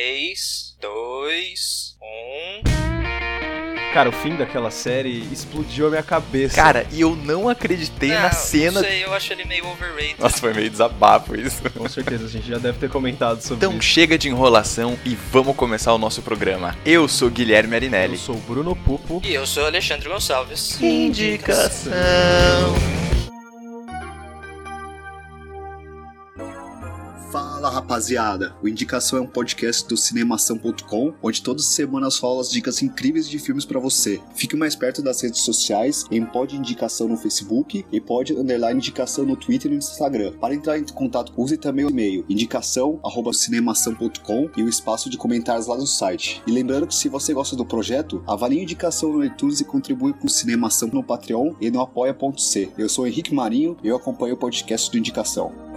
3, 2, 1... Cara, o fim daquela série explodiu a minha cabeça. Cara, e eu não acreditei na cena... Não sei, eu acho ele meio overrated. Nossa, foi meio desabafo isso. Com certeza, a gente já deve ter comentado sobre isso. Então chega de enrolação e vamos começar o nosso programa. Eu sou Guilherme Arinelli. Eu sou o Bruno Pupo. E eu sou Alexandre Gonçalves. Indicação. Fala, rapaziada! O Indicação é um podcast do Cinemação.com, onde todas as semanas rolam as dicas incríveis de filmes pra você. Fique mais perto das redes sociais em Pod Indicação no Facebook e Pod_Underline_Indicação no Twitter e no Instagram. Para entrar em contato, use também o e-mail indicação@cinemação.com e o espaço de comentários lá no site. E lembrando que se você gosta do projeto, avalie Indicação no iTunes e contribui com o Cinemação no Patreon e no apoia.se. Eu sou o Henrique Marinho e eu acompanho o podcast do Indicação.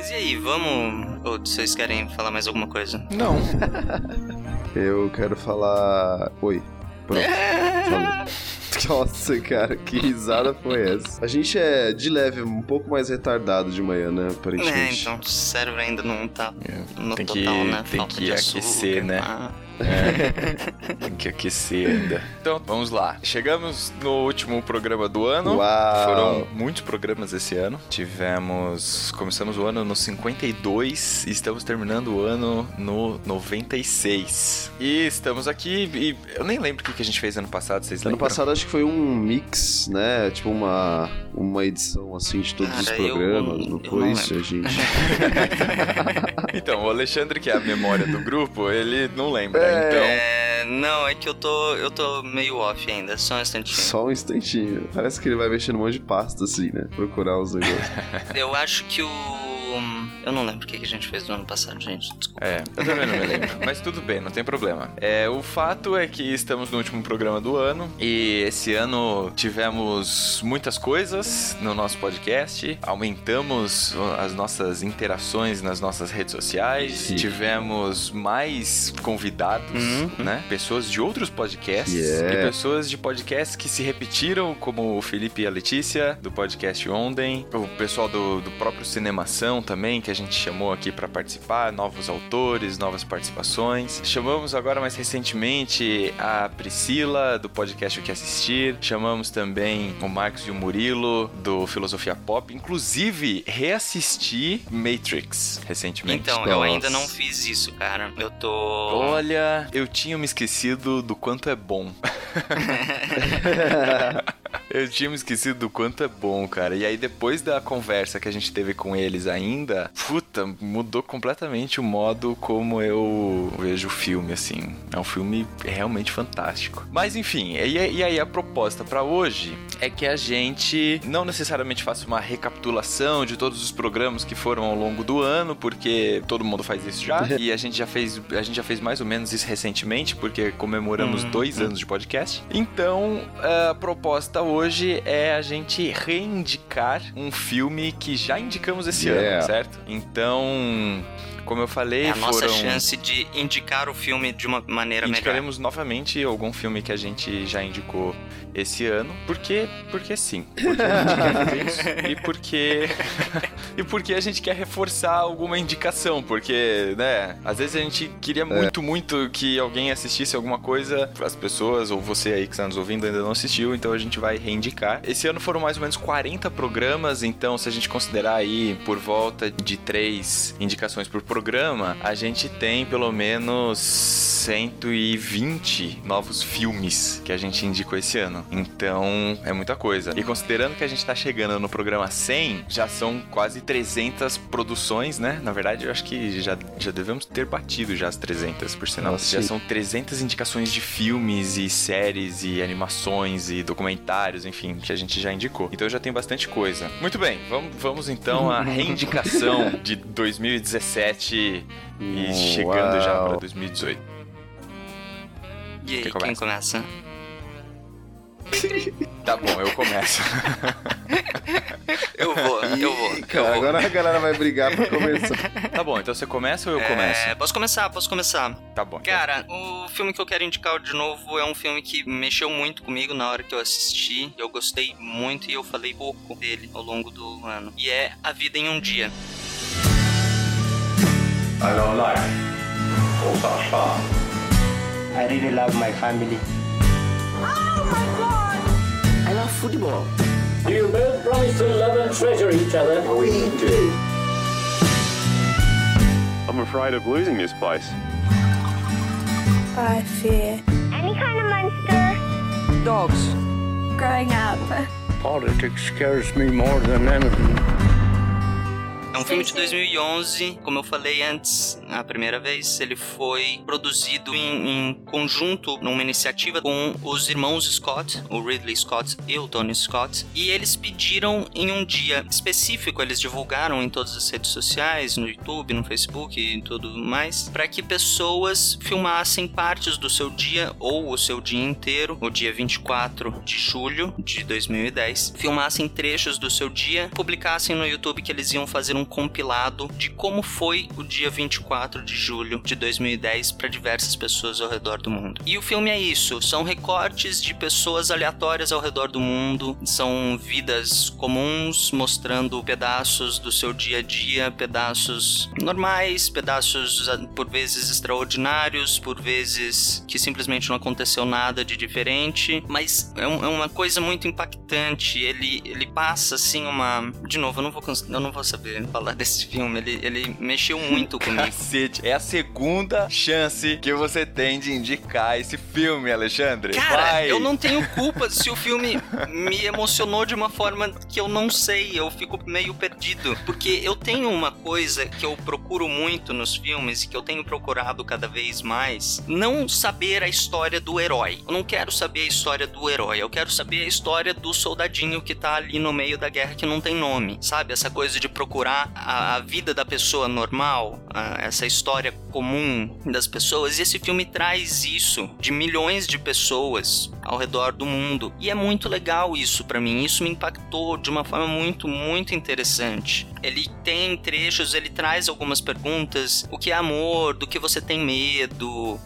E aí, vamos... Ou vocês querem falar mais alguma coisa? Não. Eu quero falar... Oi. Pronto. Nossa, cara, que risada foi essa? A gente é, de leve, um pouco mais retardado de manhã, né? Aparentemente. É, então o cérebro ainda não tá no tem total, que, né? Tem que aquecer, né? É. Tem que aquecer ainda. Então, vamos lá. Chegamos no último programa do ano. Uau. Foram muitos programas esse ano. Começamos o ano no 52 e estamos terminando o ano no 96. E estamos aqui e eu nem lembro o que a gente fez ano passado, vocês lembram? Ano passado acho que foi um mix, né? Tipo uma edição assim de todos os programas. Não foi isso, gente? Então, o Alexandre, que é a memória do grupo, ele não lembra. Então... não, é que eu tô meio off ainda, só um instantinho. Parece que ele vai mexer num monte de pasta, assim, né? Procurar os negócios. Eu acho que eu não lembro o que a gente fez no ano passado, gente, desculpa. Eu também não me lembro, mas tudo bem, não tem problema. O fato é que estamos no último programa do ano e esse ano tivemos muitas coisas no nosso podcast, aumentamos as nossas interações nas nossas redes sociais, tivemos mais convidados, né? Pessoas de outros podcasts e pessoas de podcasts que se repetiram, como o Felipe e a Letícia, do podcast Ontem, o pessoal do próprio Cinemação também, que a gente chamou aqui pra participar, novos autores, novas participações. Chamamos agora mais recentemente a Priscila, do podcast O Que Assistir. Chamamos também o Marcos e o Murilo, do Filosofia Pop. Inclusive, reassisti Matrix recentemente. Então, eu ainda não fiz isso, cara. Eu tô... Olha, eu tinha me esquecido do quanto é bom. Eu tinha me esquecido do quanto é bom, cara. E aí, depois da conversa que a gente teve com eles ainda, mudou completamente o modo como eu vejo o filme, assim. É um filme realmente fantástico. Mas, enfim, e aí a proposta pra hoje é que a gente não necessariamente faça uma recapitulação de todos os programas que foram ao longo do ano, porque todo mundo faz isso já. E a gente já fez mais ou menos isso recentemente, porque comemoramos 2 anos de podcast. Então, a proposta hoje é a gente reindicar um filme que já indicamos esse ano, certo? Então... Como eu falei, é a nossa chance de indicar o filme de uma maneira melhor. Indicaremos novamente algum filme que a gente já indicou esse ano. Porque sim. Porque a gente quer fazer isso. E porque a gente quer reforçar alguma indicação. Porque, né, às vezes a gente queria muito, muito que alguém assistisse alguma coisa. As pessoas, ou você aí que está nos ouvindo, ainda não assistiu. Então a gente vai reindicar. Esse ano foram mais ou menos 40 programas. Então, se a gente considerar aí por volta de 3 indicações por programa, a gente tem pelo menos 120 novos filmes que a gente indicou esse ano. Então, é muita coisa. E considerando que a gente tá chegando no programa 100, já são quase 300 produções, né? Na verdade, eu acho que já devemos ter batido já as 300, por sinal. Nossa, já são 300 indicações de filmes e séries e animações e documentários, enfim, que a gente já indicou. Então, já tem bastante coisa. Muito bem, vamos então à reindicação de 2017 e chegando já para 2018. E aí, quem começa? Tá bom, eu começo. Eu vou. Cara, agora a galera vai brigar pra começar. Tá bom, então você começa ou eu começo? Posso começar. Tá bom. Cara, o filme que eu quero indicar de novo é um filme que mexeu muito comigo na hora que eu assisti. Eu gostei muito e eu falei pouco dele ao longo do ano. E é A Vida em um Dia. I don't like all such fun. I really love my family. Oh my God! I love football. You both promise to love and treasure each other. We do. I'm afraid of losing this place. I fear any kind of monster. Dogs. Growing up. Politics scares me more than anything. É um filme de 2011, como eu falei antes, a primeira vez, ele foi produzido em conjunto, numa iniciativa com os irmãos Scott, o Ridley Scott e o Tony Scott, e eles pediram em um dia específico, eles divulgaram em todas as redes sociais, no YouTube, no Facebook e tudo mais, para que pessoas filmassem partes do seu dia ou o seu dia inteiro, o dia 24 de julho de 2010, filmassem trechos do seu dia, publicassem no YouTube que eles iam fazer um compilado de como foi o dia 24 de julho de 2010 para diversas pessoas ao redor do mundo. E o filme é isso, são recortes de pessoas aleatórias ao redor do mundo, são vidas comuns mostrando pedaços do seu dia a dia, pedaços normais, pedaços por vezes extraordinários, por vezes que simplesmente não aconteceu nada de diferente, mas é uma coisa muito impactante, ele passa assim uma... De novo, eu não vou saber falar desse filme, ele mexeu muito comigo. Cacete, é a segunda chance que você tem de indicar esse filme, Alexandre. Cara, vai. Eu não tenho culpa se o filme me emocionou de uma forma que eu não sei, eu fico meio perdido, porque eu tenho uma coisa que eu procuro muito nos filmes e que eu tenho procurado cada vez mais, não saber a história do herói. Eu não quero saber a história do herói, eu quero saber a história do soldadinho que tá ali no meio da guerra que não tem nome, sabe? Essa coisa de procurar a vida da pessoa normal, essa história comum das pessoas, e esse filme traz isso de milhões de pessoas ao redor do mundo, e é muito legal isso pra mim, isso me impactou de uma forma muito, muito interessante. Ele tem trechos, ele traz algumas perguntas, o que é amor, do que você tem medo,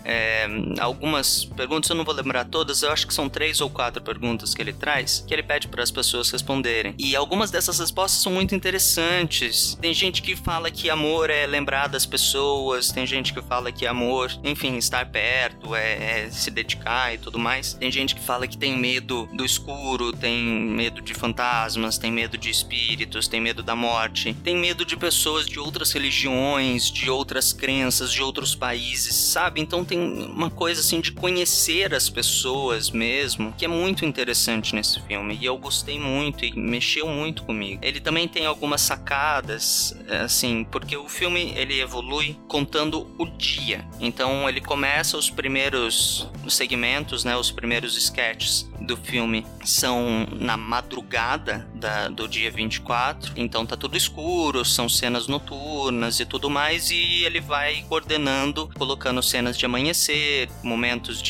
algumas perguntas, eu não vou lembrar todas, eu acho que são 3 ou 4 perguntas que ele traz, que ele pede para as pessoas responderem, e algumas dessas respostas são muito interessantes. Tem gente que fala que amor é lembrar das pessoas, tem gente que fala que amor, enfim, estar perto, é se dedicar e tudo mais, tem gente que fala que tem medo do escuro, tem medo de fantasmas, tem medo de espíritos, tem medo da morte, tem medo de pessoas de outras religiões, de outras crenças, de outros países, sabe? Então tem uma coisa assim de conhecer as pessoas mesmo, que é muito interessante nesse filme, e eu gostei muito e mexeu muito comigo. Ele também tem algumas sacadas, assim, porque o filme ele evolui contando o dia, então ele começa os primeiros segmentos, né, os primeiros sketches do filme são na madrugada do dia 24, então tá tudo escuro, são cenas noturnas e tudo mais, e ele vai coordenando, colocando cenas de amanhecer, momentos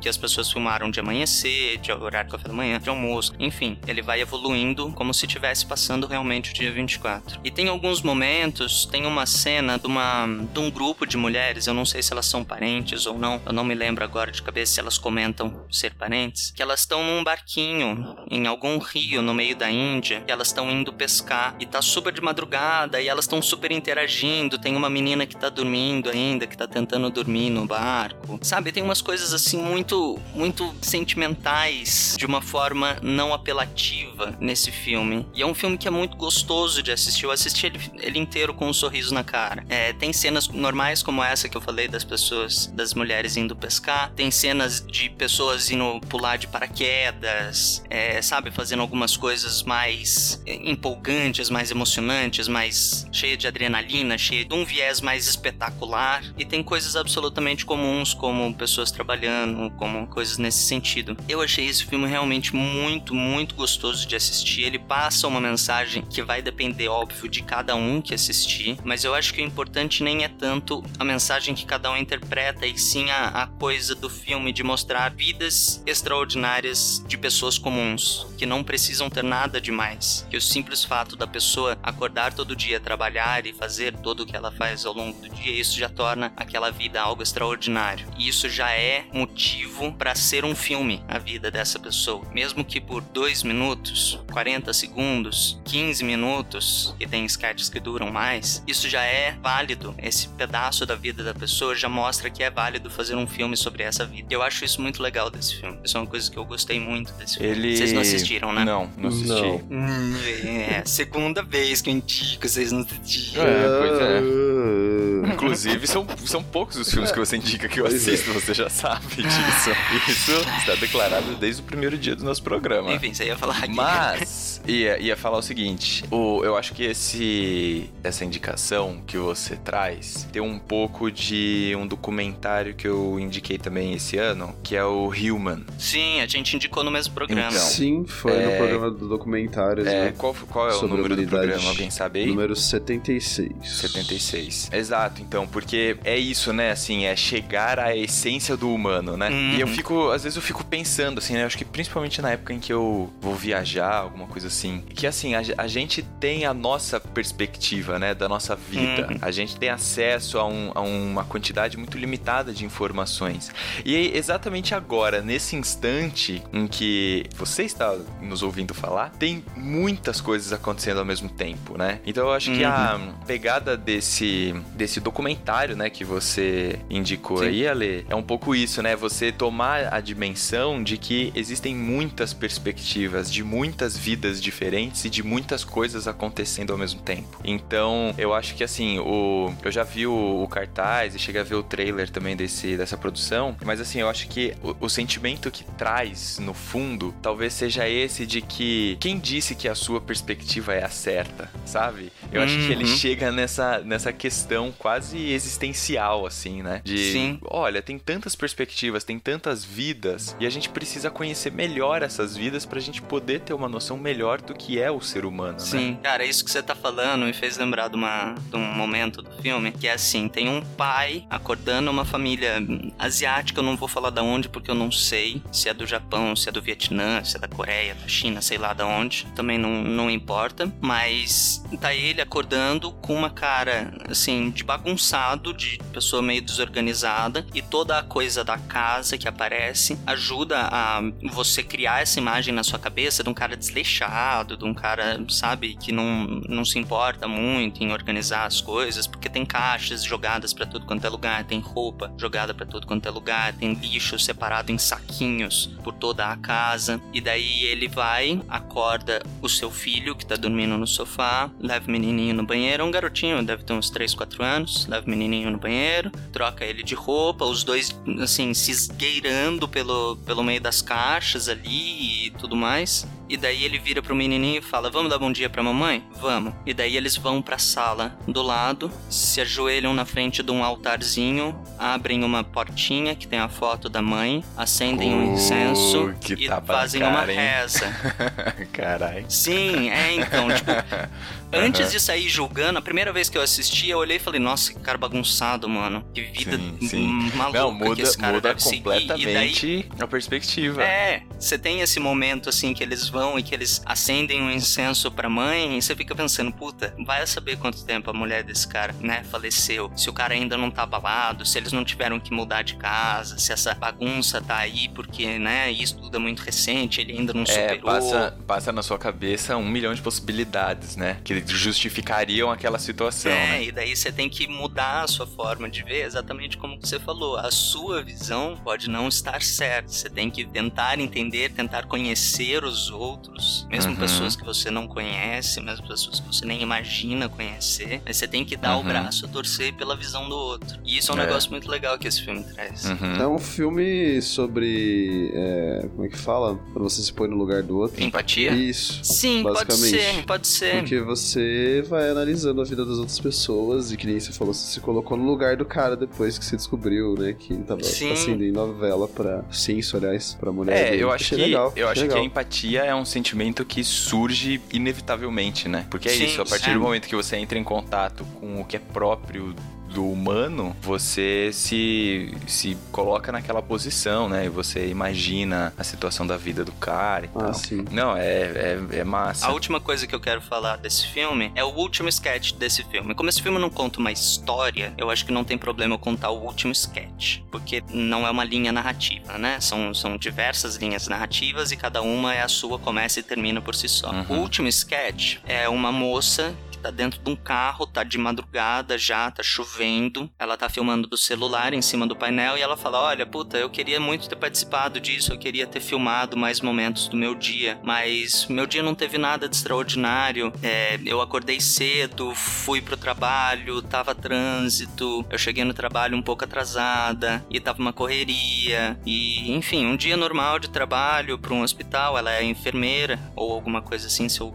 que as pessoas filmaram de amanhecer, de horário de café da manhã, de almoço, enfim, ele vai evoluindo como se estivesse passando realmente o dia 24. E tem alguns momentos, tem uma cena de um grupo de mulheres, eu não sei se elas são parentes ou não, eu não me lembro agora de cabeça se elas comentam ser parentes, que elas estão num barquinho, em algum rio no meio da Índia, e elas estão indo pescar, e tá super de madrugada, e elas estão super interagindo, tem uma menina que tá dormindo ainda, que tá tentando dormir no barco, sabe? Tem umas coisas assim muito, muito sentimentais, de uma forma não apelativa nesse filme, e é um filme que é muito gostoso de assistir, eu assisti ele inteiro com um sorriso na cara. Tem cenas normais como essa que eu falei das pessoas, das mulheres indo pescar, tem cenas de pessoas indo pular de paraquedas, sabe, fazendo algumas coisas mais empolgantes, mais emocionantes, mais cheia de adrenalina, cheia de um viés mais espetacular, e tem coisas absolutamente comuns, como pessoas trabalhando, como coisas nesse sentido. Eu achei esse filme realmente muito, muito gostoso de assistir, ele passa uma mensagem que vai depender, óbvio, de cada um que assistir, mas eu acho que o importante nem é tanto a mensagem que cada um interpreta, e sim a coisa do filme de mostrar vidas extraordinárias de pessoas comuns, que não precisam ter nada demais, que o simples fato da pessoa acordar todo dia, trabalhar e fazer tudo o que ela faz ao longo longo do dia, isso já torna aquela vida algo extraordinário. E isso já é motivo para ser um filme, a vida dessa pessoa. Mesmo que por 2 minutos, 40 segundos, 15 minutos, que tem sketches que duram mais, isso já é válido. Esse pedaço da vida da pessoa já mostra que é válido fazer um filme sobre essa vida. E eu acho isso muito legal desse filme. Isso é uma coisa que eu gostei muito desse filme. Vocês não assistiram, né? Não assisti. Não. É, segunda vez que eu indico, vocês não assistiram. É, pois é. Inclusive, são poucos os filmes que você indica que eu assisto, você já sabe disso. Isso está declarado desde o primeiro dia do nosso programa. Enfim, você ia falar aqui. Mas, ia falar o seguinte, eu acho que essa indicação que você traz tem um pouco de um documentário que eu indiquei também esse ano, que é o Human. Sim, a gente indicou no mesmo programa. Então, sim, foi no programa do documentário. Né? Qual é o número do programa? Alguém sabe aí? Número 76. 76. Exato, então, porque é isso, né? Assim, é chegar à essência do humano, né? E às vezes eu fico pensando, assim, né? Eu acho que principalmente na época em que eu vou viajar, alguma coisa assim, que assim, a gente tem a nossa perspectiva, né? Da nossa vida. A gente tem acesso a uma quantidade muito limitada de informações. E exatamente agora, nesse instante em que você está nos ouvindo falar, tem muitas coisas acontecendo ao mesmo tempo, né? Então eu acho que a pegada desse documentário, né, que você indicou aí, Ale, é um pouco isso, né? Você tomar a dimensão de que existem muitas perspectivas, de muitas vidas diferentes e de muitas coisas acontecendo ao mesmo tempo. Então eu acho que assim, eu já vi o cartaz e cheguei a ver o trailer também dessa produção, mas assim, eu acho que o sentimento que traz no fundo, talvez seja esse de que quem disse que a sua perspectiva é a certa, sabe? Eu acho que ele chega nessa questão quase existencial, assim, né? De, olha, tem tantas perspectivas, tem tantas vidas, e a gente precisa conhecer melhor essas vidas pra gente poder ter uma noção melhor do que é o ser humano, né? Cara, isso que você tá falando me fez lembrar de um momento do filme, que é assim, tem um pai acordando uma família asiática, eu não vou falar da onde, porque eu não sei se é do Japão, se é do Vietnã, se é da Coreia, da China, sei lá da onde, também não importa, mas tá ele acordando com uma cara, assim, de bagunçado, de pessoa meio desorganizada, e toda a coisa da casa que aparece ajuda a você criar essa imagem na sua cabeça de um cara desleixado, de um cara, sabe, que não se importa muito em organizar as coisas, porque tem caixas jogadas pra tudo quanto é lugar, tem roupa jogada pra tudo quanto é lugar, tem lixo separado em saquinhos por toda a casa, e daí ele vai, acorda o seu filho que tá dormindo no sofá, leva o menininho no banheiro, é um garotinho, deve ter uns 3, 4 anos, leva o menininho no banheiro, troca ele de roupa, os dois, assim, se esgueirando pelo meio das caixas ali e tudo mais. E daí ele vira pro menininho e fala, vamos dar bom dia pra mamãe? Vamos. E daí eles vão pra sala do lado, se ajoelham na frente de um altarzinho, abrem uma portinha que tem a foto da mãe, acendem um incenso e fazem uma reza. Caralho. Sim, então, tipo... Antes de sair julgando, a primeira vez que eu assisti, eu olhei e falei, nossa, que cara bagunçado, mano. Que vida maluca. Não, que esse cara deve completamente seguir. E daí, a perspectiva. É, você tem esse momento, assim, que eles vão e que eles acendem um incenso pra mãe, e você fica pensando, puta, vai saber quanto tempo a mulher desse cara, né, faleceu. Se o cara ainda não tá abalado, se eles não tiveram que mudar de casa, se essa bagunça tá aí, porque, né, isso tudo é muito recente, ele ainda não superou. Passa na sua cabeça 1 milhão de possibilidades, né, que justificariam aquela situação, né? E daí você tem que mudar a sua forma de ver, exatamente como você falou. A sua visão pode não estar certa. Você tem que tentar entender, tentar conhecer os outros, mesmo pessoas que você não conhece, mesmo pessoas que você nem imagina conhecer, mas você tem que dar o braço a torcer pela visão do outro. E isso é um negócio muito legal que esse filme traz. É um filme sobre como é que fala? Pra você se pôr no lugar do outro. Empatia? Isso. Sim, pode ser. Porque você vai analisando a vida das outras pessoas, e que nem você falou, você se colocou no lugar do cara depois que você descobriu, né, que ele tava acendendo a vela pra ciência, aliás, pra mulher. Eu acho que a empatia é um sentimento que surge inevitavelmente, né, porque é isso, a partir do momento que você entra em contato com o que é próprio do humano, você se coloca naquela posição, né? E você imagina a situação da vida do cara e tal. Ah, sim. Não, é massa. A última coisa que eu quero falar desse filme é o último sketch desse filme. Como esse filme não conta uma história, eu acho que não tem problema eu contar o último sketch, porque não é uma linha narrativa, né? São diversas linhas narrativas e cada uma é a sua, começa e termina por si só. Uhum. O último sketch é uma moça que tá dentro de um carro, tá de madrugada já, tá chovendo, ela tá filmando do celular em cima do painel e ela fala, olha, puta, eu queria muito ter participado disso, eu queria ter filmado mais momentos do meu dia, mas meu dia não teve nada de extraordinário, eu acordei cedo, fui pro trabalho, tava trânsito, eu cheguei no trabalho um pouco atrasada e tava uma correria e, enfim, um dia normal de trabalho pra um hospital, ela é enfermeira ou alguma coisa assim, se eu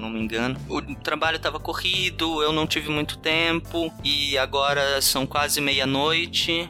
não me engano. O trabalho tava corrido, eu não tive muito tempo e agora são quase meia-noite,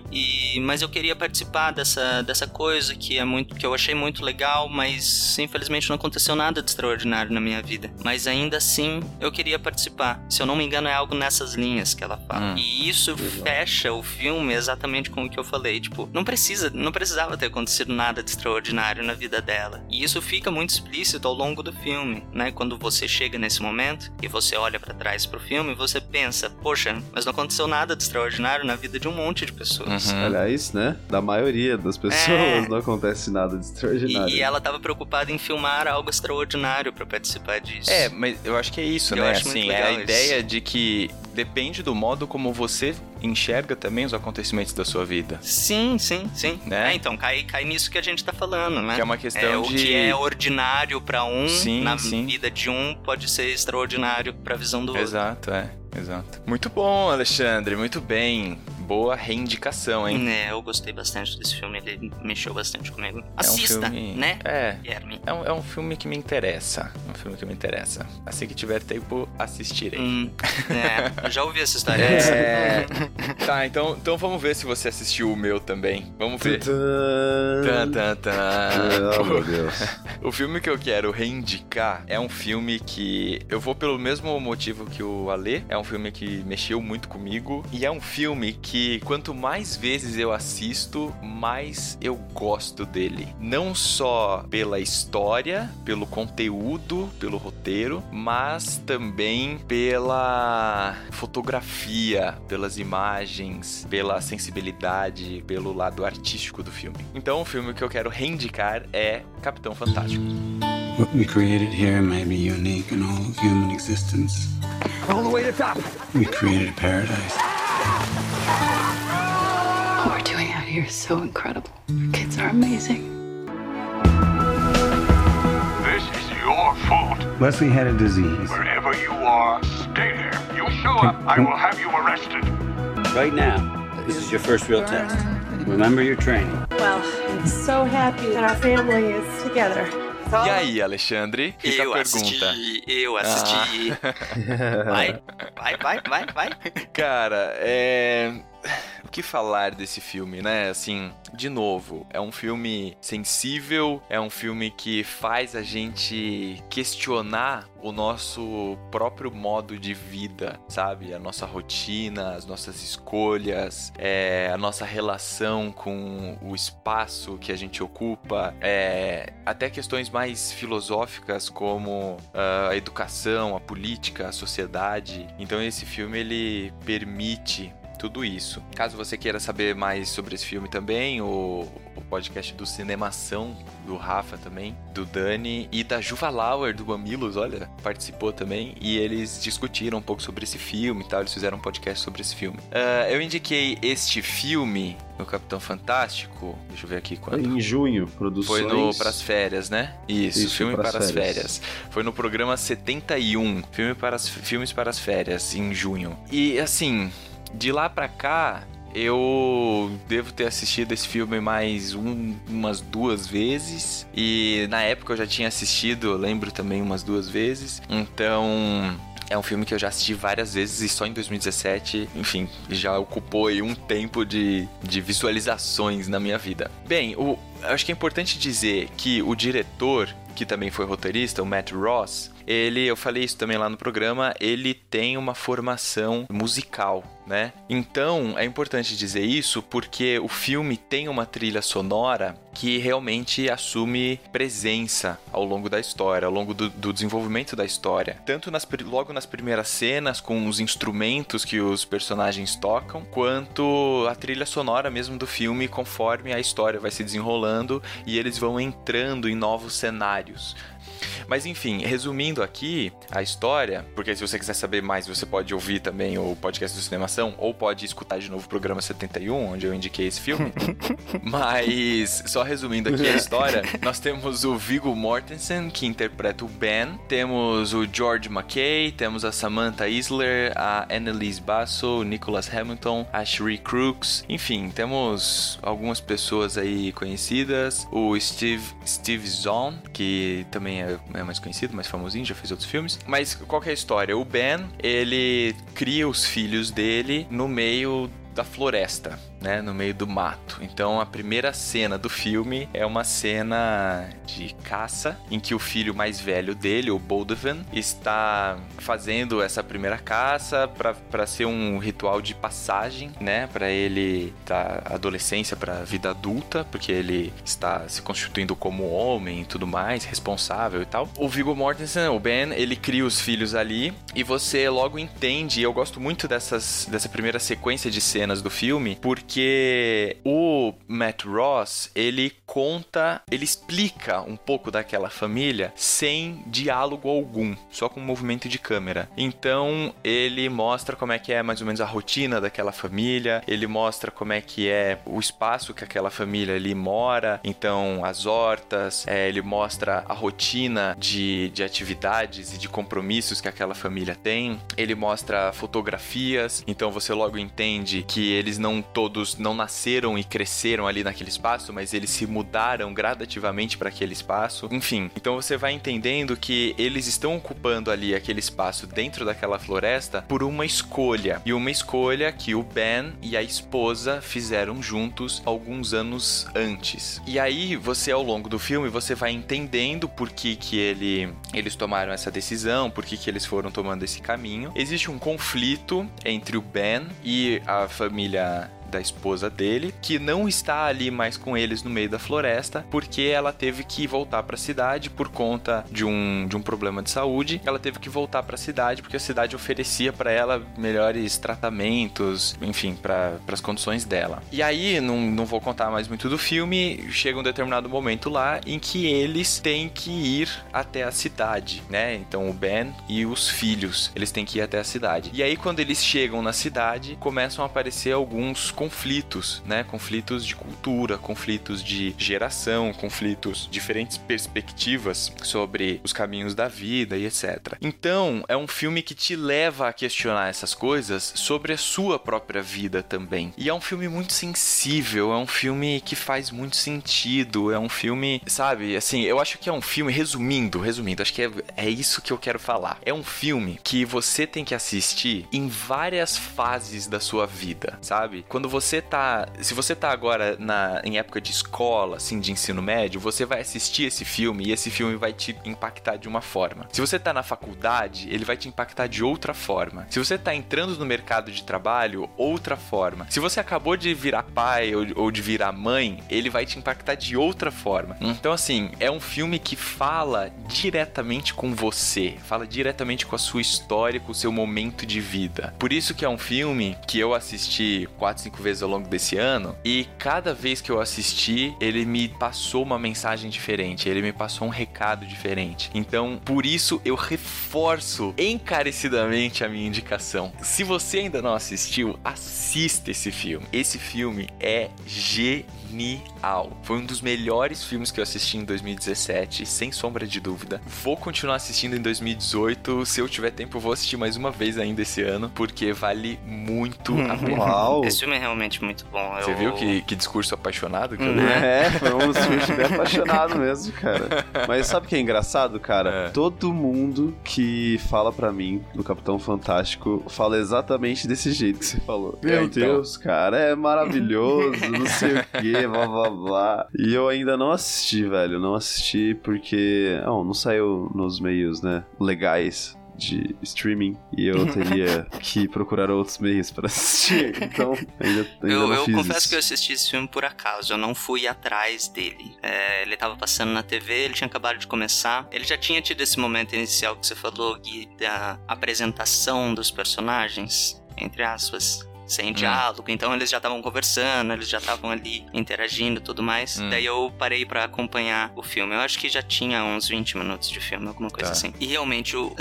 mas eu queria participar dessa coisa que eu achei muito legal, mas infelizmente não aconteceu nada de extraordinário na minha vida, mas ainda assim eu queria participar, se eu não me engano é algo nessas linhas que ela fala, e isso fecha o filme exatamente com o que eu falei, tipo, não precisava ter acontecido nada de extraordinário na vida dela, e isso fica muito explícito ao longo do filme, né, quando você chega nesse momento e você olha pra trás pro filme, você pensa, poxa, mas não aconteceu nada de extraordinário na vida de um monte de pessoas. Uhum. Aliás, né? Da maioria das pessoas não acontece nada de extraordinário. E ela tava preocupada em filmar algo extraordinário pra participar disso. É, mas eu acho que é isso, eu né? Acho assim, muito legal a ideia de que depende do modo como você enxerga também os acontecimentos da sua vida. Sim, sim, sim. Né? Então, cai nisso que a gente tá falando, né? Que é uma questão de... O que é ordinário pra um, sim, na sim. vida de um, pode ser extraordinário pra visão do outro. Exato. Muito bom, Alexandre, muito bem. Boa reindicação, hein? Eu gostei bastante desse filme, ele mexeu bastante comigo. Assista, né? Guilherme. É um filme que me interessa. Assim que tiver tempo, assistirei. Eu já ouvi essa história. Tá, então vamos ver se você assistiu o meu também. Vamos ver. Oh, meu Deus. O filme que eu quero reindicar é um filme que eu vou pelo mesmo motivo que o Alê. É um filme que mexeu muito comigo e é um filme que quanto mais vezes eu assisto, mais eu gosto dele. Não só pela história, pelo conteúdo, pelo roteiro, mas também pela fotografia, pelas imagens, pela sensibilidade, pelo lado artístico do filme. Então, o filme que eu quero reindicar é Capitão Fantástico. What we created here may be unique in all of human existence. All the way to top. We created a paradise. What we're doing out here is so incredible. Our kids are amazing. This is your fault. Leslie had a disease. Wherever you are, stay there. You show up, I will have you arrested. Right now, this is your first real test. Remember your training. Well, I'm so happy that our family is together. E aí, Alexandre? Fica a pergunta. Eu assisti. Vai. Cara, o que falar desse filme, né? Assim, de novo, é um filme sensível, é um filme que faz a gente questionar o nosso próprio modo de vida, sabe? A nossa rotina, as nossas escolhas, a nossa relação com o espaço que a gente ocupa, até questões mais filosóficas como a educação, a política, a sociedade. Então esse filme, ele permite tudo isso. Caso você queira saber mais sobre esse filme também, o podcast do Cinemação, do Rafa também, do Dani e da Juva Lauer, do Mamilos, olha, participou também, e eles discutiram um pouco sobre esse filme e tal, eles fizeram um podcast sobre esse filme. Eu indiquei este filme, o Capitão Fantástico, deixa eu ver aqui quando. Em junho, produções. Foi no Para as Férias, né? Isso filme para as férias. Foi no programa 71, Filmes para as Férias, em junho. E, assim... De lá pra cá, eu devo ter assistido esse filme mais umas duas vezes. E na época eu já tinha assistido, eu lembro também, umas duas vezes. Então... É um filme que eu já assisti várias vezes e só em 2017, enfim, já ocupou aí um tempo de visualizações na minha vida. Bem, acho que é importante dizer que o diretor, que também foi roteirista, o Matt Ross, ele, eu falei isso também lá no programa, ele tem uma formação musical, né? Então, é importante dizer isso porque o filme tem uma trilha sonora que realmente assume presença ao longo da história, ao longo do desenvolvimento da história. Tanto logo nas primeiras cenas, com os instrumentos que os personagens tocam, quanto a trilha sonora mesmo do filme, conforme a história vai se desenrolando e eles vão entrando em novos cenários. Mas enfim, resumindo aqui a história, porque se você quiser saber mais, você pode ouvir também o podcast do Cinemação, ou pode escutar de novo o programa 71, onde eu indiquei esse filme. Mas, só resumindo aqui a história, nós temos o Viggo Mortensen, que interpreta o Ben, temos o George McKay, temos a Samantha Isler, a Annalise Basso, o Nicholas Hamilton, a Sheree Crooks, enfim, temos algumas pessoas aí conhecidas, o Steve Zahn, que também é mais conhecido, mais famosinho, já fez outros filmes. Mas qual que é a história? O Ben, ele cria os filhos dele no meio da floresta, né? No meio do mato. Então, a primeira cena do filme é uma cena de caça, em que o filho mais velho dele, o Boldovan, está fazendo essa primeira caça para ser um ritual de passagem, né? Para ele, da adolescência para a vida adulta, porque ele está se constituindo como homem e tudo mais, responsável e tal. O Viggo Mortensen, o Ben, ele cria os filhos ali e você logo entende, e eu gosto muito dessa primeira sequência de cenas do filme, porque o Matt Ross, ele explica um pouco daquela família sem diálogo algum, só com movimento de câmera. Então, ele mostra como é mais ou menos a rotina daquela família, ele mostra como é que é o espaço que aquela família ali mora, então as hortas, ele mostra a rotina de atividades e de compromissos que aquela família tem, ele mostra fotografias, então você logo entende que eles não nasceram e cresceram ali naquele espaço, mas eles se mudaram gradativamente para aquele espaço. Enfim, então você vai entendendo que eles estão ocupando ali aquele espaço dentro daquela floresta por uma escolha. E uma escolha que o Ben e a esposa fizeram juntos alguns anos antes. E aí, você ao longo do filme, você vai entendendo por que eles tomaram essa decisão, por que eles foram tomando esse caminho. Existe um conflito entre o Ben e a família da esposa dele, que não está ali mais com eles no meio da floresta, porque ela teve que voltar para a cidade por conta de um problema de saúde. Ela teve que voltar para a cidade porque a cidade oferecia para ela melhores tratamentos, enfim, para as condições dela. E aí, não vou contar mais muito do filme, chega um determinado momento lá em que eles têm que ir até a cidade, né? Então, o Ben e os filhos, eles têm que ir até a cidade. E aí, quando eles chegam na cidade, começam a aparecer alguns conflitos, né? Conflitos de cultura, conflitos de geração, conflitos, diferentes perspectivas sobre os caminhos da vida e etc. Então, é um filme que te leva a questionar essas coisas sobre a sua própria vida também. E é um filme muito sensível, é um filme que faz muito sentido, é um filme, sabe, assim, eu acho que é um filme, resumindo, acho que é isso que eu quero falar. É um filme que você tem que assistir em várias fases da sua vida, sabe? Quando você tá... Se você tá agora em época de escola, assim, de ensino médio, você vai assistir esse filme e esse filme vai te impactar de uma forma. Se você tá na faculdade, ele vai te impactar de outra forma. Se você tá entrando no mercado de trabalho, outra forma. Se você acabou de virar pai ou de virar mãe, ele vai te impactar de outra forma. Então, assim, é um filme que fala diretamente com você. Fala diretamente com a sua história, com o seu momento de vida. Por isso que é um filme que eu assisti 4-5 vezes ao longo desse ano, e cada vez que eu assisti, ele me passou uma mensagem diferente, ele me passou um recado diferente. Então, por isso, eu reforço encarecidamente a minha indicação. Se você ainda não assistiu, assista esse filme. Esse filme é genial. Foi um dos melhores filmes que eu assisti em 2017, sem sombra de dúvida. Vou continuar assistindo em 2018. Se eu tiver tempo, eu vou assistir mais uma vez ainda esse ano, porque vale muito a pena. Esse filme é realmente muito bom. Você viu que discurso apaixonado que eu li? É, foi um discurso bem apaixonado mesmo, cara. Mas sabe o que é engraçado, cara? É. Todo mundo que fala pra mim do Capitão Fantástico fala exatamente desse jeito que você falou. Meu Deus, cara, é maravilhoso, não sei o que, blá blá blá. E eu ainda não assisti, velho. Não assisti porque... não saiu nos meios, né, legais de streaming, e eu teria que procurar outros meios para assistir, então ainda não fiz. Eu confesso que eu assisti esse filme por acaso, eu não fui atrás dele. Ele tava passando na TV, ele tinha acabado de começar, ele já tinha tido esse momento inicial que você falou, Gui, da apresentação dos personagens, entre aspas, sem diálogo, então eles já estavam conversando, eles já estavam ali interagindo e tudo mais. Daí eu parei pra acompanhar o filme. Eu acho que já tinha uns 20 minutos de filme, alguma coisa assim. E realmente, o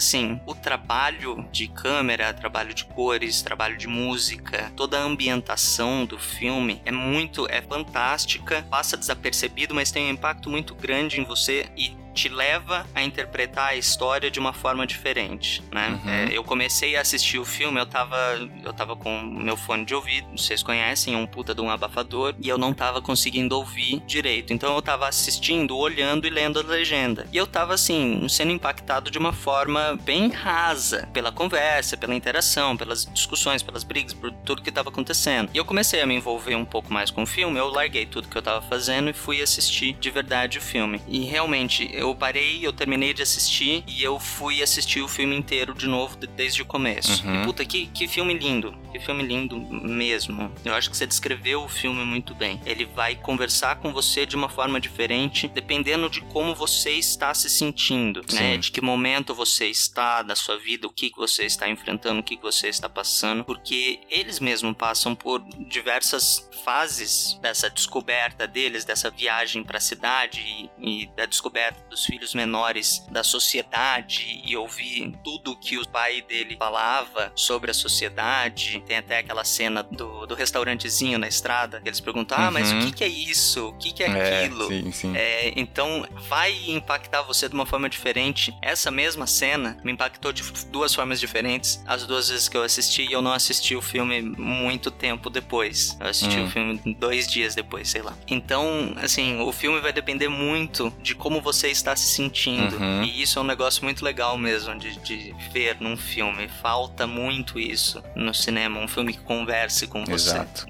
trabalho de câmera, trabalho de cores, trabalho de música, toda a ambientação do filme é fantástica, passa desapercebido, mas tem um impacto muito grande em você e te leva a interpretar a história de uma forma diferente, né? Uhum. Eu comecei a assistir o filme, eu tava com meu fone de ouvido, vocês conhecem, um puta de um abafador, e eu não tava conseguindo ouvir direito, então eu tava assistindo, olhando e lendo a legenda, e eu tava sendo impactado de uma forma bem rasa, pela conversa, pela interação, pelas discussões, pelas brigas, por tudo que tava acontecendo, e eu comecei a me envolver um pouco mais com o filme, eu larguei tudo que eu tava fazendo e fui assistir de verdade o filme, e realmente eu parei, eu terminei de assistir e eu fui assistir o filme inteiro de novo desde o começo. Uhum. E puta, que filme lindo. Que filme lindo mesmo. Eu acho que você descreveu o filme muito bem. Ele vai conversar com você de uma forma diferente, dependendo de como você está se sentindo, né? De que momento você está da sua vida, o que você está enfrentando, o que você está passando, porque eles mesmos passam por diversas fases dessa descoberta deles, dessa viagem para a cidade e da descoberta dos filhos menores da sociedade e ouvir tudo que o pai dele falava sobre a sociedade. Tem até aquela cena do restaurantezinho na estrada, que eles perguntam, mas o que é isso? O que é aquilo? Sim. Então, vai impactar você de uma forma diferente. Essa mesma cena me impactou de duas formas diferentes. As duas vezes que eu assisti, e eu não assisti o filme muito tempo depois. Eu assisti o filme 2 dias depois, sei lá. Então, o filme vai depender muito de como você está se sentindo. Uhum. E isso é um negócio muito legal mesmo de ver num filme. Falta muito isso no cinema. Um filme que converse com você. Exato.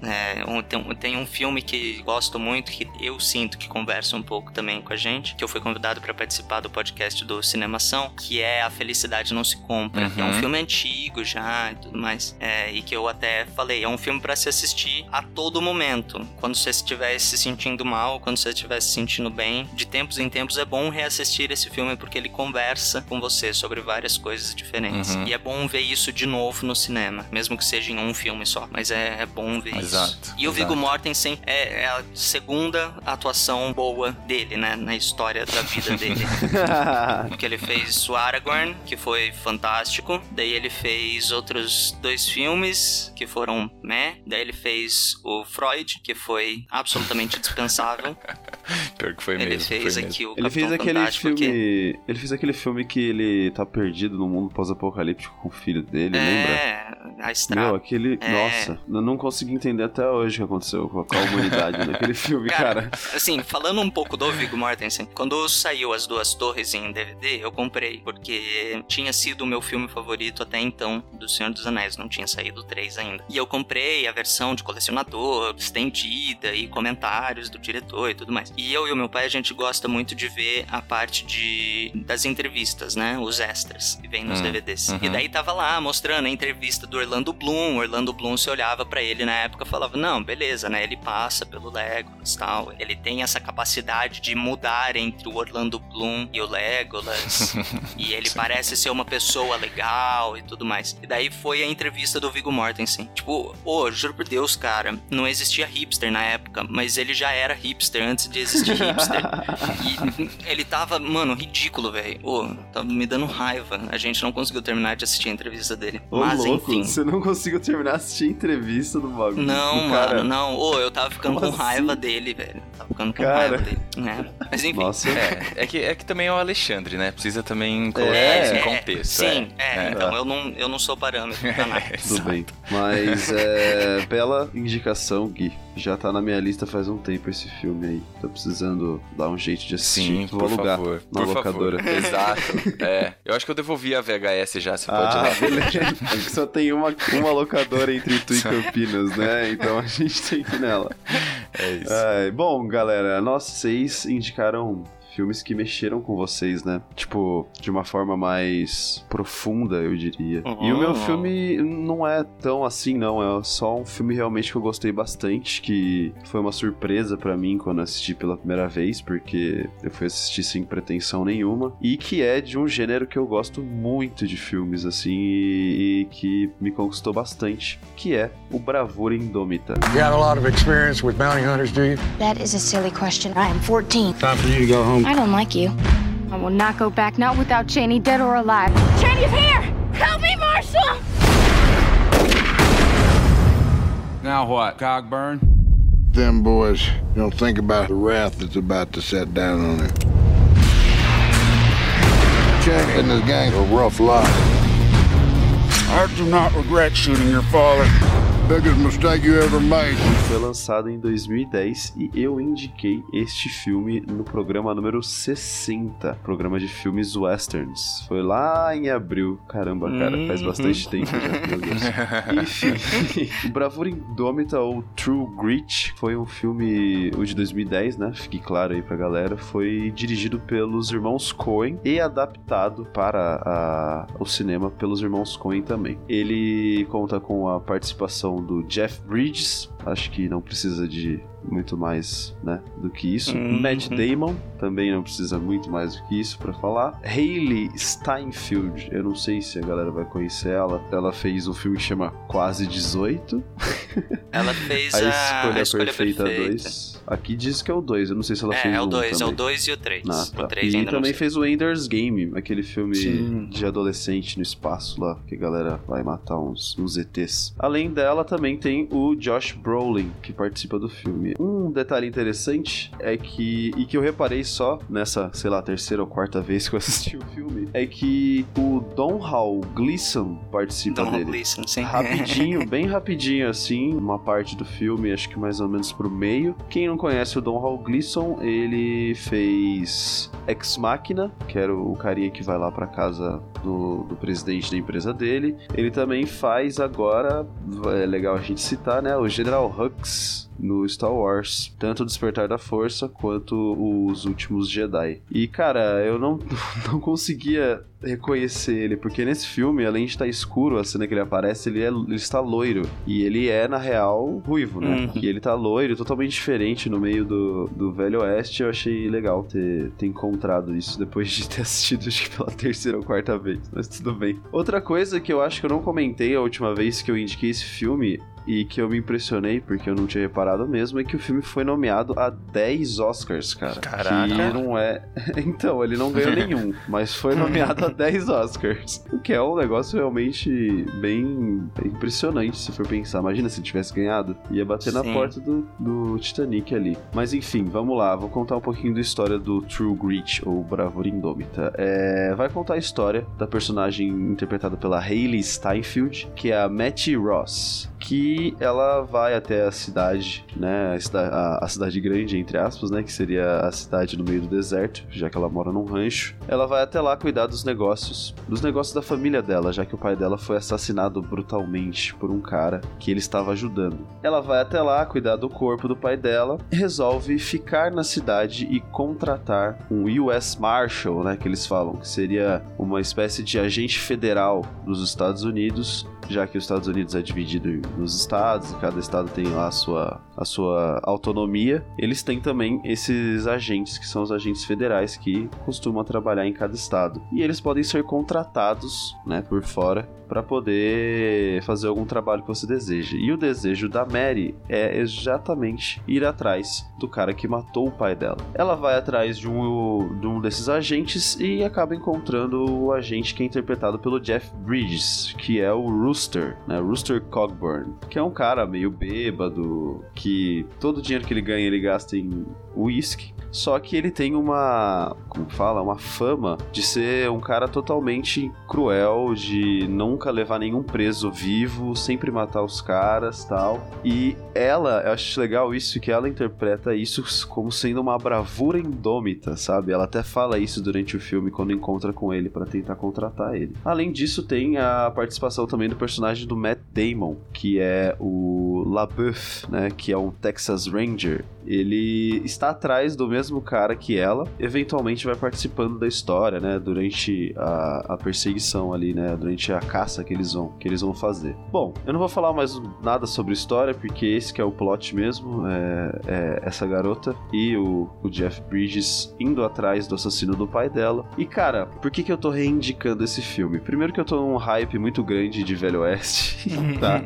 Tem um filme que gosto muito, que eu sinto que conversa um pouco também com a gente, que eu fui convidado para participar do podcast do Cinemação, que é A Felicidade Não Se Compra. Uhum. É um filme antigo já e tudo mais. E que eu até falei, é um filme para se assistir a todo momento. Quando você estiver se sentindo mal, quando você estiver se sentindo bem, de tempos em tempos é bom reassistir esse filme porque ele conversa com você sobre várias coisas diferentes. Uhum. E é bom ver isso de novo no cinema, mesmo que seja em um filme só, mas é bom ver isso. E o Viggo Mortensen é a segunda atuação boa dele, né, na história da vida dele. Porque ele fez o Aragorn, que foi fantástico, daí ele fez outros 2 filmes, que foram daí ele fez o Freud, que foi absolutamente dispensável. Pior que foi mesmo. Ele fez aqui o Capitão Fantástico. Ele fez aquele filme que ele tá perdido no mundo pós-apocalíptico com o filho dele, lembra? A estrada. Meu, aquele... Nossa, eu não consegui entender até hoje o que aconteceu com a humanidade naquele filme, cara. Falando um pouco do Viggo Mortensen, quando saiu As Duas Torres em DVD, eu comprei, porque tinha sido o meu filme favorito até então, do Senhor dos Anéis, não tinha saído o 3 ainda. E eu comprei a versão de colecionador, estendida, e comentários do diretor e tudo mais. E eu e o meu pai, a gente gosta muito de ver a parte das entrevistas, né? Os extras que vem nos DVDs. Uhum. E daí tava lá mostrando a entrevista do Orlando Bloom. O Orlando Bloom, se olhava pra ele na época e falava, não, beleza, né? Ele passa pelo Legolas e tal. Ele tem essa capacidade de mudar entre o Orlando Bloom e o Legolas. E ele parece ser uma pessoa legal e tudo mais. E daí foi a entrevista do Viggo Mortensen. Tipo, juro por Deus, cara, não existia hipster na época, mas ele já era hipster antes de existir hipster. E ele tava, mano, ridículo, velho. Tava me dando raiva. A gente não conseguiu terminar de assistir a entrevista dele. Mas, louco, enfim. Você não conseguiu terminar de assistir a entrevista do bagulho? Não, mano, cara. Não. Eu tava ficando com raiva dele, velho. Tava ficando com raiva dele. É. Mas enfim, é que também é o Alexandre, né? Precisa também colocar isso em contexto. Sim, então eu não sou parâmetro pra nada. Tudo bem. Mas bela indicação, Gui. Já tá na minha lista faz um tempo esse filme aí. Tô precisando dar um jeito de assistir. Sim, vou alugar na locadora. Favor. Exato. Eu acho que eu devolvi a VHS já, você pode ir lá. Beleza. Só tem uma locadora entre Tu e Campinas, né? Então a gente tem que ir nela. É isso. Bom, galera, nós seis indicaram filmes que mexeram com vocês, né? Tipo, de uma forma mais profunda, eu diria. Uhum. E o meu filme não é tão assim, não. É só um filme realmente que eu gostei bastante, que foi uma surpresa pra mim quando assisti pela primeira vez, porque eu fui assistir sem pretensão nenhuma, e que é de um gênero que eu gosto muito de filmes, assim, e que me conquistou bastante, que é o Bravura Indômita. You got a lot of experience with bounty hunters, do you? That is a silly question. I am 14. Time for you to go home. I don't like you. I will not go back, not without Cheney, dead or alive. Cheney's here! Help me, Marshal! Now what, Cogburn? Them boys don't think about the wrath that's about to set down on them. Cheney and his gang are a rough lot. I do not regret shooting your father. Foi lançado em 2010 e eu indiquei este filme no programa número 60, programa de filmes westerns. Foi lá em abril. Caramba, cara, faz bastante tempo já, meu Deus. Enfim, Bravura Indômita ou True Grit foi um filme de 2010, né? Fique claro aí pra galera. Foi dirigido pelos irmãos Coen e adaptado para o cinema pelos irmãos Coen também. Ele conta com a participação do Jeff Bridges, acho que não precisa de muito mais, né, do que isso. Matt Damon, também não precisa muito mais do que isso pra falar. Hayley Steinfeld, eu não sei se a galera vai conhecer ela. Ela fez um filme que chama Quase 18. Ela fez a Escolha Perfeita 2. Aqui diz que é o 2, eu não sei se ela fez o 1 também. É o 2 e o 3. O 3 e também fez o Ender's Game, aquele filme de adolescente no espaço lá, que a galera vai matar uns ETs. Além dela, também tem o Josh Brolin, que participa do filme. Um detalhe interessante é que, e que eu reparei só nessa, sei lá, terceira ou quarta vez que eu assisti o filme, é que o Domhnall Gleeson participa dele. Domhnall Gleeson, sim. Rapidinho, bem rapidinho, assim, uma parte do filme, acho que mais ou menos pro meio. Quem não conhece o Domhnall Gleeson, ele fez Ex Machina, que era o carinha que vai lá pra casa do presidente da empresa dele. Ele também faz agora, é legal a gente citar, né, o General Hux no Star Wars, tanto o Despertar da Força quanto os Últimos Jedi. E, cara, eu não conseguia reconhecer ele, porque nesse filme, além de estar escuro, a cena que ele aparece, ele está loiro. E ele é, na real, ruivo, né? E ele está loiro, totalmente diferente no meio do Velho Oeste. Eu achei legal ter encontrado isso depois de ter assistido, acho que pela terceira ou quarta vez, mas tudo bem. Outra coisa que eu acho que eu não comentei a última vez que eu indiquei esse filme, e que eu me impressionei, porque eu não tinha reparado mesmo, é que o filme foi nomeado a 10 Oscars, cara. Caraca. Que não é... Então, ele não ganhou nenhum, mas foi nomeado a 10 Oscars. O que é um negócio realmente bem impressionante, se for pensar. Imagina se tivesse ganhado, ia bater na porta do Titanic ali. Mas enfim, vamos lá. Vou contar um pouquinho da história do True Grit, ou Bravura Indômita. Vai contar a história da personagem interpretada pela Hayley Steinfeld, que é a Matt Ross, que ela vai até a cidade, né, a cidade grande, entre aspas, né, que seria a cidade no meio do deserto, já que ela mora num rancho. Ela vai até lá cuidar dos negócios da família dela, já que o pai dela foi assassinado brutalmente por um cara que ele estava ajudando. Ela vai até lá cuidar do corpo do pai dela, resolve ficar na cidade e contratar um US Marshal, né, que eles falam, que seria uma espécie de agente federal dos Estados Unidos, já que os Estados Unidos é dividido nos estados, e cada estado tem lá a sua autonomia. Eles têm também esses agentes, que são os agentes federais, que costumam trabalhar em cada estado. E eles podem ser contratados, né, por fora, para poder fazer algum trabalho que você deseja. E o desejo da Mary é exatamente ir atrás do cara que matou o pai dela. Ela vai atrás de um desses agentes e acaba encontrando o agente que é interpretado pelo Jeff Bridges, que é o Rooster, né, Rooster Cogburn. Aragorn, que é um cara meio bêbado, que todo o dinheiro que ele ganha, ele gasta em uísque. Só que ele tem uma, como fala, uma fama de ser um cara totalmente cruel, de nunca levar nenhum preso vivo, sempre matar os caras e tal. E ela, eu acho legal isso, que ela interpreta isso como sendo uma bravura indômita, sabe? Ela até fala isso durante o filme, quando encontra com ele, pra tentar contratar ele. Além disso, tem a participação também do personagem do Matt Damon, que é o LaBeouf, né? Que é um Texas Ranger. Ele está atrás do mesmo cara que ela, eventualmente vai participando da história, né, durante a perseguição ali, né, durante a caça que eles vão fazer. Bom, eu não vou falar mais nada sobre história, porque esse que é o plot mesmo, é essa garota e o Jeff Bridges indo atrás do assassino do pai dela. E, cara, por que eu tô reindicando esse filme? Primeiro que eu tô num hype muito grande de Velho Oeste, tá?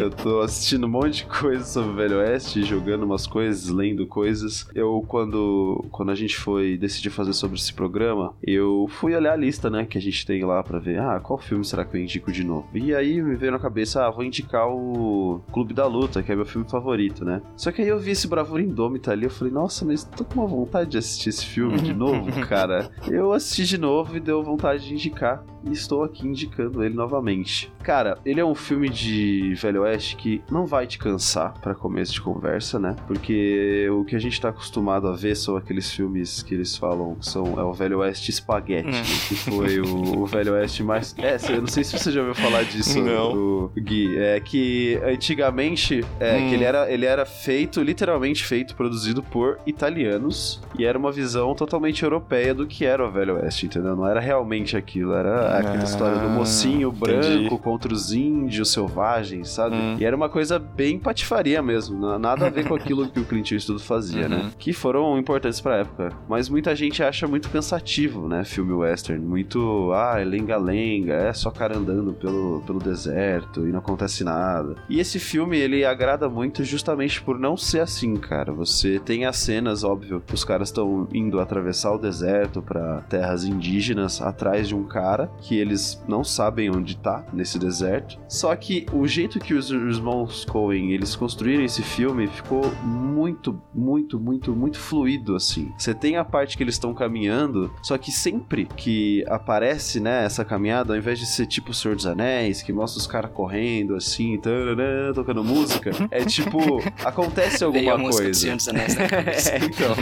Eu tô assistindo um monte de coisa sobre Velho Oeste, jogando umas coisas, lendo coisas. Eu, quando a gente foi decidir fazer sobre esse programa, eu fui olhar a lista, né, que a gente tem lá pra ver, qual filme será que eu indico de novo? E aí me veio na cabeça, vou indicar o Clube da Luta, que é meu filme favorito, né? Só que aí eu vi esse Bravura Indômita ali, eu falei, nossa, mas tô com uma vontade de assistir esse filme de novo, cara. Eu assisti de novo e deu vontade de indicar, e estou aqui indicando ele novamente. Cara, ele é um filme de Velho Oeste que não vai te cansar pra começo de conversa, né? Porque o que a gente tá acostumado a ver são aqueles filmes que eles falam que é o Velho Oeste espaguete, que foi o Velho Oeste mais... eu não sei se você já ouviu falar disso, Gui, é que antigamente que ele era feito, literalmente feito, produzido por italianos, e era uma visão totalmente europeia do que era o Velho Oeste, entendeu? Não era realmente aquilo, era aquela história do mocinho branco contra os índios selvagens, sabe? E era uma coisa bem patifaria mesmo, nada a ver com aquilo que o Clint Eastwood fazia, né? Que foram importantes pra época. Mas muita gente acha muito cansativo, né? Filme western. Muito, é lenga-lenga, é só cara andando pelo deserto e não acontece nada. E esse filme, ele agrada muito justamente por não ser assim, cara. Você tem as cenas, óbvio, os caras estão indo atravessar o deserto pra terras indígenas atrás de um cara que eles não sabem onde tá nesse deserto. Só que o jeito que os irmãos Coen, eles construíram esse filme ficou muito, muito, muito, muito fluido, assim. Você tem a parte que eles estão caminhando, só que sempre que aparece, né, essa caminhada, ao invés de ser tipo o Senhor dos Anéis, que mostra os caras correndo, assim, tarará, tocando música, é tipo, acontece alguma coisa. Do Senhor dos Anéis, né? Então,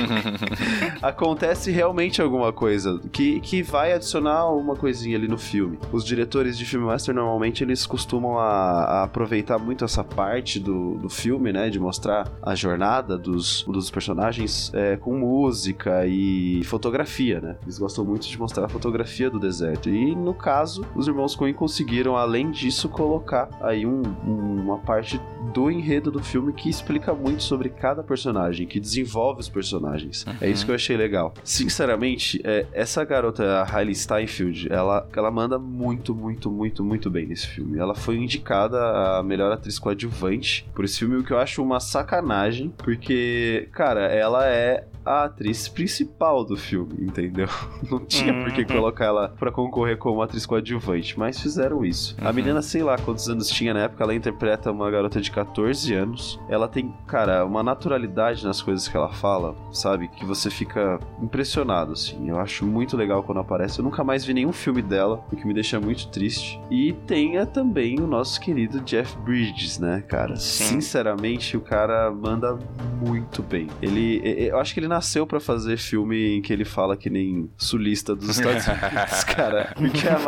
acontece realmente alguma coisa que vai adicionar uma coisinha ali no filme. Os diretores de filme western, normalmente, eles costumam a aproveitar muito essa parte do filme, né, de mostrar a jornada dos personagens com música e fotografia, né? Eles gostam muito de mostrar a fotografia do deserto. E, no caso, os irmãos Coen conseguiram, além disso, colocar aí uma parte do enredo do filme que explica muito sobre cada personagem, que desenvolve os personagens. É isso que eu achei legal. Sinceramente, essa garota, a Hayley Steinfeld, ela manda muito, muito, muito, muito bem nesse filme. Ela foi indicada a melhor atriz coadjuvante por esse filme, o que eu acho uma sacanagem, porque, cara, ela é a atriz principal do filme, entendeu? Não tinha por que colocar ela pra concorrer como atriz coadjuvante, mas fizeram isso. A menina, sei lá quantos anos tinha na época, ela interpreta uma garota de 14 anos. Ela tem, cara, uma naturalidade nas coisas que ela fala, sabe? Que você fica impressionado, assim. Eu acho muito legal quando aparece. Eu nunca mais vi nenhum filme dela, o que me deixa muito triste. E tenha também o nosso querido Jeff Bridges, né, cara? Sinceramente, o cara manda muito bem. Eu acho que ele nasceu pra fazer filme em que ele fala que nem sulista dos Estados Unidos, cara. Porque a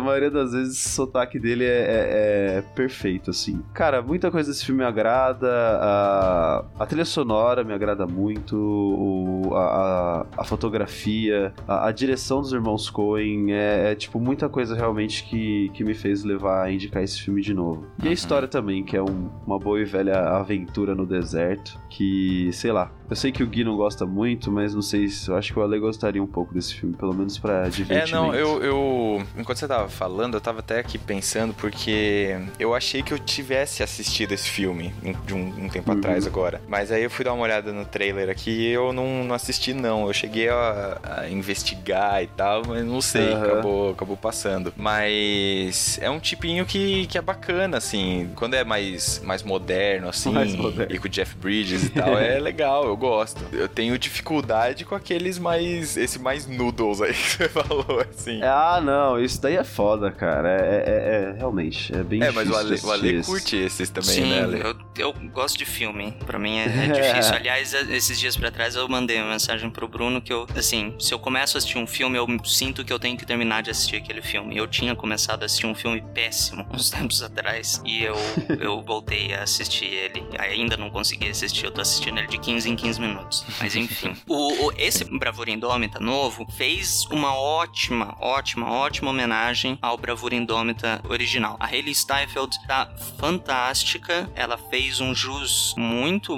maioria das vezes o sotaque dele é perfeito, assim. Cara, muita coisa desse filme me agrada. A trilha sonora me agrada muito. A fotografia. A direção dos irmãos Coen. Tipo, muita coisa realmente que me fez levar a indicar esse filme de novo. E a história também, que é uma boa e velha aventura no deserto. Que, sei lá. Eu sei que o Gui não não gosta muito, mas não sei se... Eu acho que o Ale gostaria um pouco desse filme, pelo menos pra divertimento. É, não, eu... Enquanto você tava falando, eu tava até aqui pensando, porque eu achei que eu tivesse assistido esse filme de um tempo atrás agora. Mas aí eu fui dar uma olhada no trailer aqui e eu não assisti, não. Eu cheguei a investigar e tal, mas não sei, acabou passando. Mas é um tipinho que é bacana, assim. Quando é mais moderno, assim, e com o Jeff Bridges e tal, é legal, eu gosto. Eu tenho dificuldade com aqueles mais... Esse mais noodles aí que você falou, assim. Ah, não, isso daí é foda, cara. É realmente, é bem difícil. Mas o Ale curte esses também, sim, né, Ale? Eu gosto de filme. Pra mim é difícil. Aliás, esses dias pra trás eu mandei uma mensagem pro Bruno que eu, assim, se eu começo a assistir um filme, eu sinto que eu tenho que terminar de assistir aquele filme. Eu tinha começado a assistir um filme péssimo uns tempos atrás e eu voltei a assistir ele. Ainda não consegui assistir, eu tô assistindo ele de 15 em 15 minutos. Mas enfim. Esse Bravura Indômita novo fez uma ótima homenagem ao Bravura Indômita original. A Hayley Steinfeld tá fantástica. Ela fez um jus muito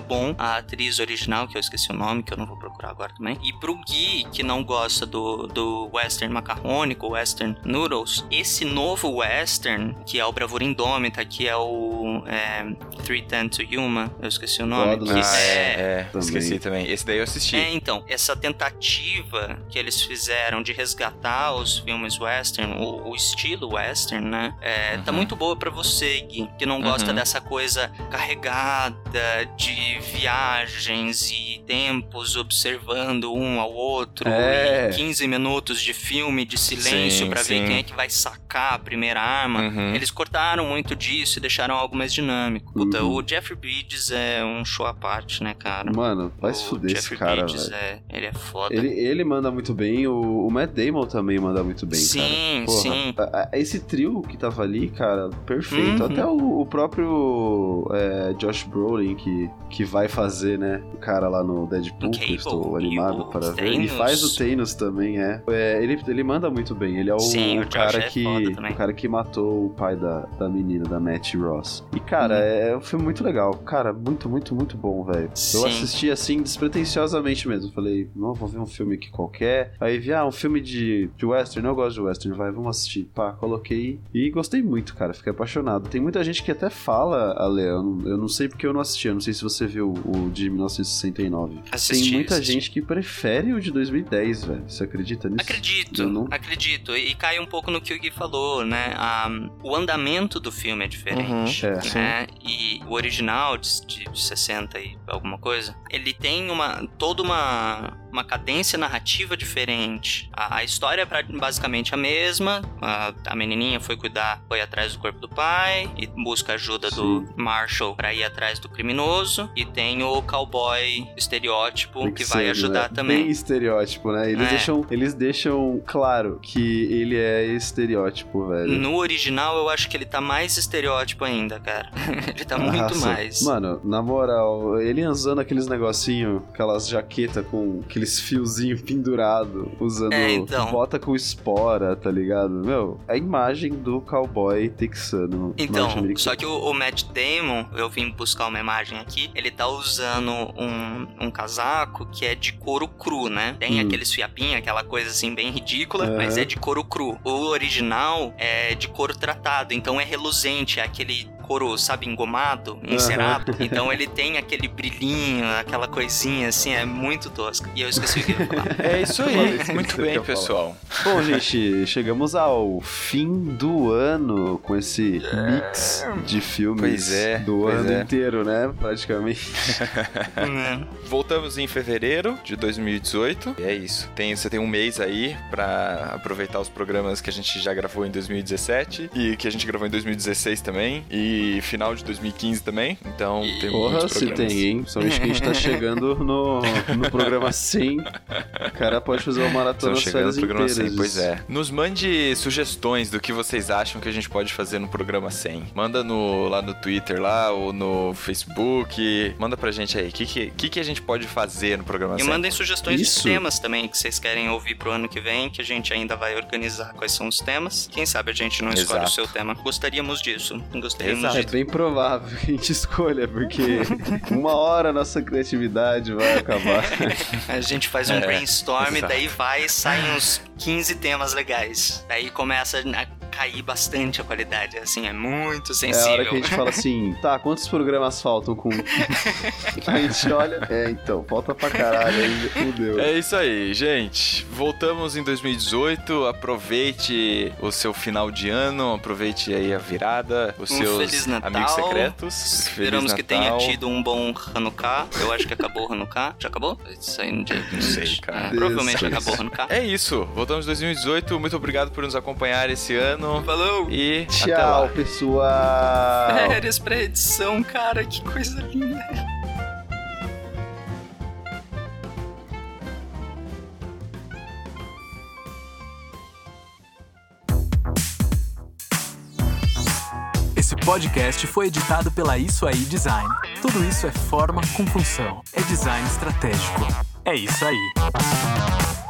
bom à atriz original, que eu esqueci o nome, que eu não vou procurar agora também. E pro Gui, que não gosta do western macarrônico, western noodles, esse novo western, que é o Bravura Indômita, que é o 3:10 to Human, eu esqueci o nome. Esqueci também. Esse daí eu assisti. Então, essa tentativa que eles fizeram de resgatar os filmes western, o estilo western, né? Tá muito boa pra você, Gui, que não gosta dessa coisa carregada de viagens e tempos observando um ao outro e 15 minutos de filme de silêncio pra ver quem é que vai sacar a primeira arma. Eles cortaram muito disso e deixaram algo mais dinâmico. Puta, o Jeff Bridges é um show à parte, né, cara? Mano, vai se fuder esse cara, velho. Ele é foda. Ele manda muito bem, o Matt Damon também manda muito bem, cara. Sim. Esse trio que tava ali, cara, perfeito. Até o próprio Josh Brolin, que vai fazer, né, o cara lá no Deadpool, que eu estou animado para ver. Ele faz o Thanos também, ele manda muito bem. Ele é o cara que matou o pai da menina, da Matt Ross. E, cara, é um filme muito legal. Cara, muito bom, velho. Eu assisti, assim, despretensiosamente mesmo. Falei, não, vou ver um filme aqui qualquer. Aí vi, um filme de western. Eu gosto de western, vamos assistir. Pá, coloquei e gostei muito, cara. Fiquei apaixonado. Tem muita gente que até fala, Ale, eu não sei porque eu não assisti. Eu não sei se você viu o de 1969. Tem muita gente que prefere o de 2010, velho. Você acredita nisso? Acredito. E cai um pouco no que o Gui falou, né? O andamento do filme é diferente, né? E o original de 60 e alguma coisa, ele tem uma cadência narrativa diferente. A história é basicamente a mesma. A menininha foi atrás do corpo do pai e busca ajuda do Marshall pra ir atrás do criminoso. E tem o cowboy estereótipo que vai ajudar também. Bem estereótipo, né? Eles deixam claro que ele é estereótipo, velho. No original, eu acho que ele tá mais estereótipo ainda, cara. Ele tá muito mais. Mano, na moral, ele usando aqueles negocinho, aquelas jaquetas com aqueles fiozinhos pendurados, usando bota com espora, tá ligado? Meu, a imagem do cowboy texano. Então, só que o Matt Damon, eu vim buscar uma imagem aqui, ele tá usando um casaco que é de couro cru, né? Tem aqueles fiapinhos, aquela coisa assim bem ridícula, mas é de couro cru. O original é de couro tratado, então é reluzente, é aquele couro, sabe, engomado, encerado. Então ele tem aquele brilhinho, aquela coisinha assim, é muito tosca. E eu esqueci o que eu ia falar. É isso aí. Muito bem, pessoal. Bom, gente, chegamos ao fim do ano com esse mix de filmes do ano inteiro, né? Praticamente. Voltamos em fevereiro de 2018. E é isso. Você tem um mês aí pra aproveitar os programas que a gente já gravou em 2017 e que a gente gravou em 2016 também. E final de 2015 também. Então, tem muitos programas. Porra, se tem, hein? Principalmente que a gente tá chegando no programa 100. O cara pode fazer uma maratona nas férias inteiras. 100, pois é. Nos mande sugestões do que vocês acham que a gente pode fazer no programa 100. Manda lá no Twitter, ou no Facebook. Manda pra gente aí. O que a gente pode fazer no programa 100? E mandem sugestões de temas também que vocês querem ouvir pro ano que vem, que a gente ainda vai organizar quais são os temas. Quem sabe a gente não escolhe o seu tema. Gostaríamos disso. Gostaríamos Exato. É bem provável que a gente escolha, porque uma hora a nossa criatividade vai acabar. A gente faz um brainstorm, exato. Daí vai e saem uns 15 temas legais. Daí começa a cair bastante a qualidade, assim, é muito sensível. É a hora que a gente fala assim, tá, quantos programas faltam com... A gente olha, então, falta pra caralho ainda, fudeu. É isso aí, gente. Voltamos em 2018, aproveite o seu final de ano, aproveite aí a virada, os seus amigos secretos. Esperamos que tenha tido um bom Hanukkah, eu acho que acabou o Hanukkah. Já acabou? Isso aí não sei, cara. Provavelmente acabou o Hanukkah. É isso, voltamos em 2018, muito obrigado por nos acompanhar esse ano. Falou! E tchau, pessoal! Férias pra edição, cara, que coisa linda! Esse podcast foi editado pela Isso Aí Design. Tudo isso é forma com função. É design estratégico. É isso aí!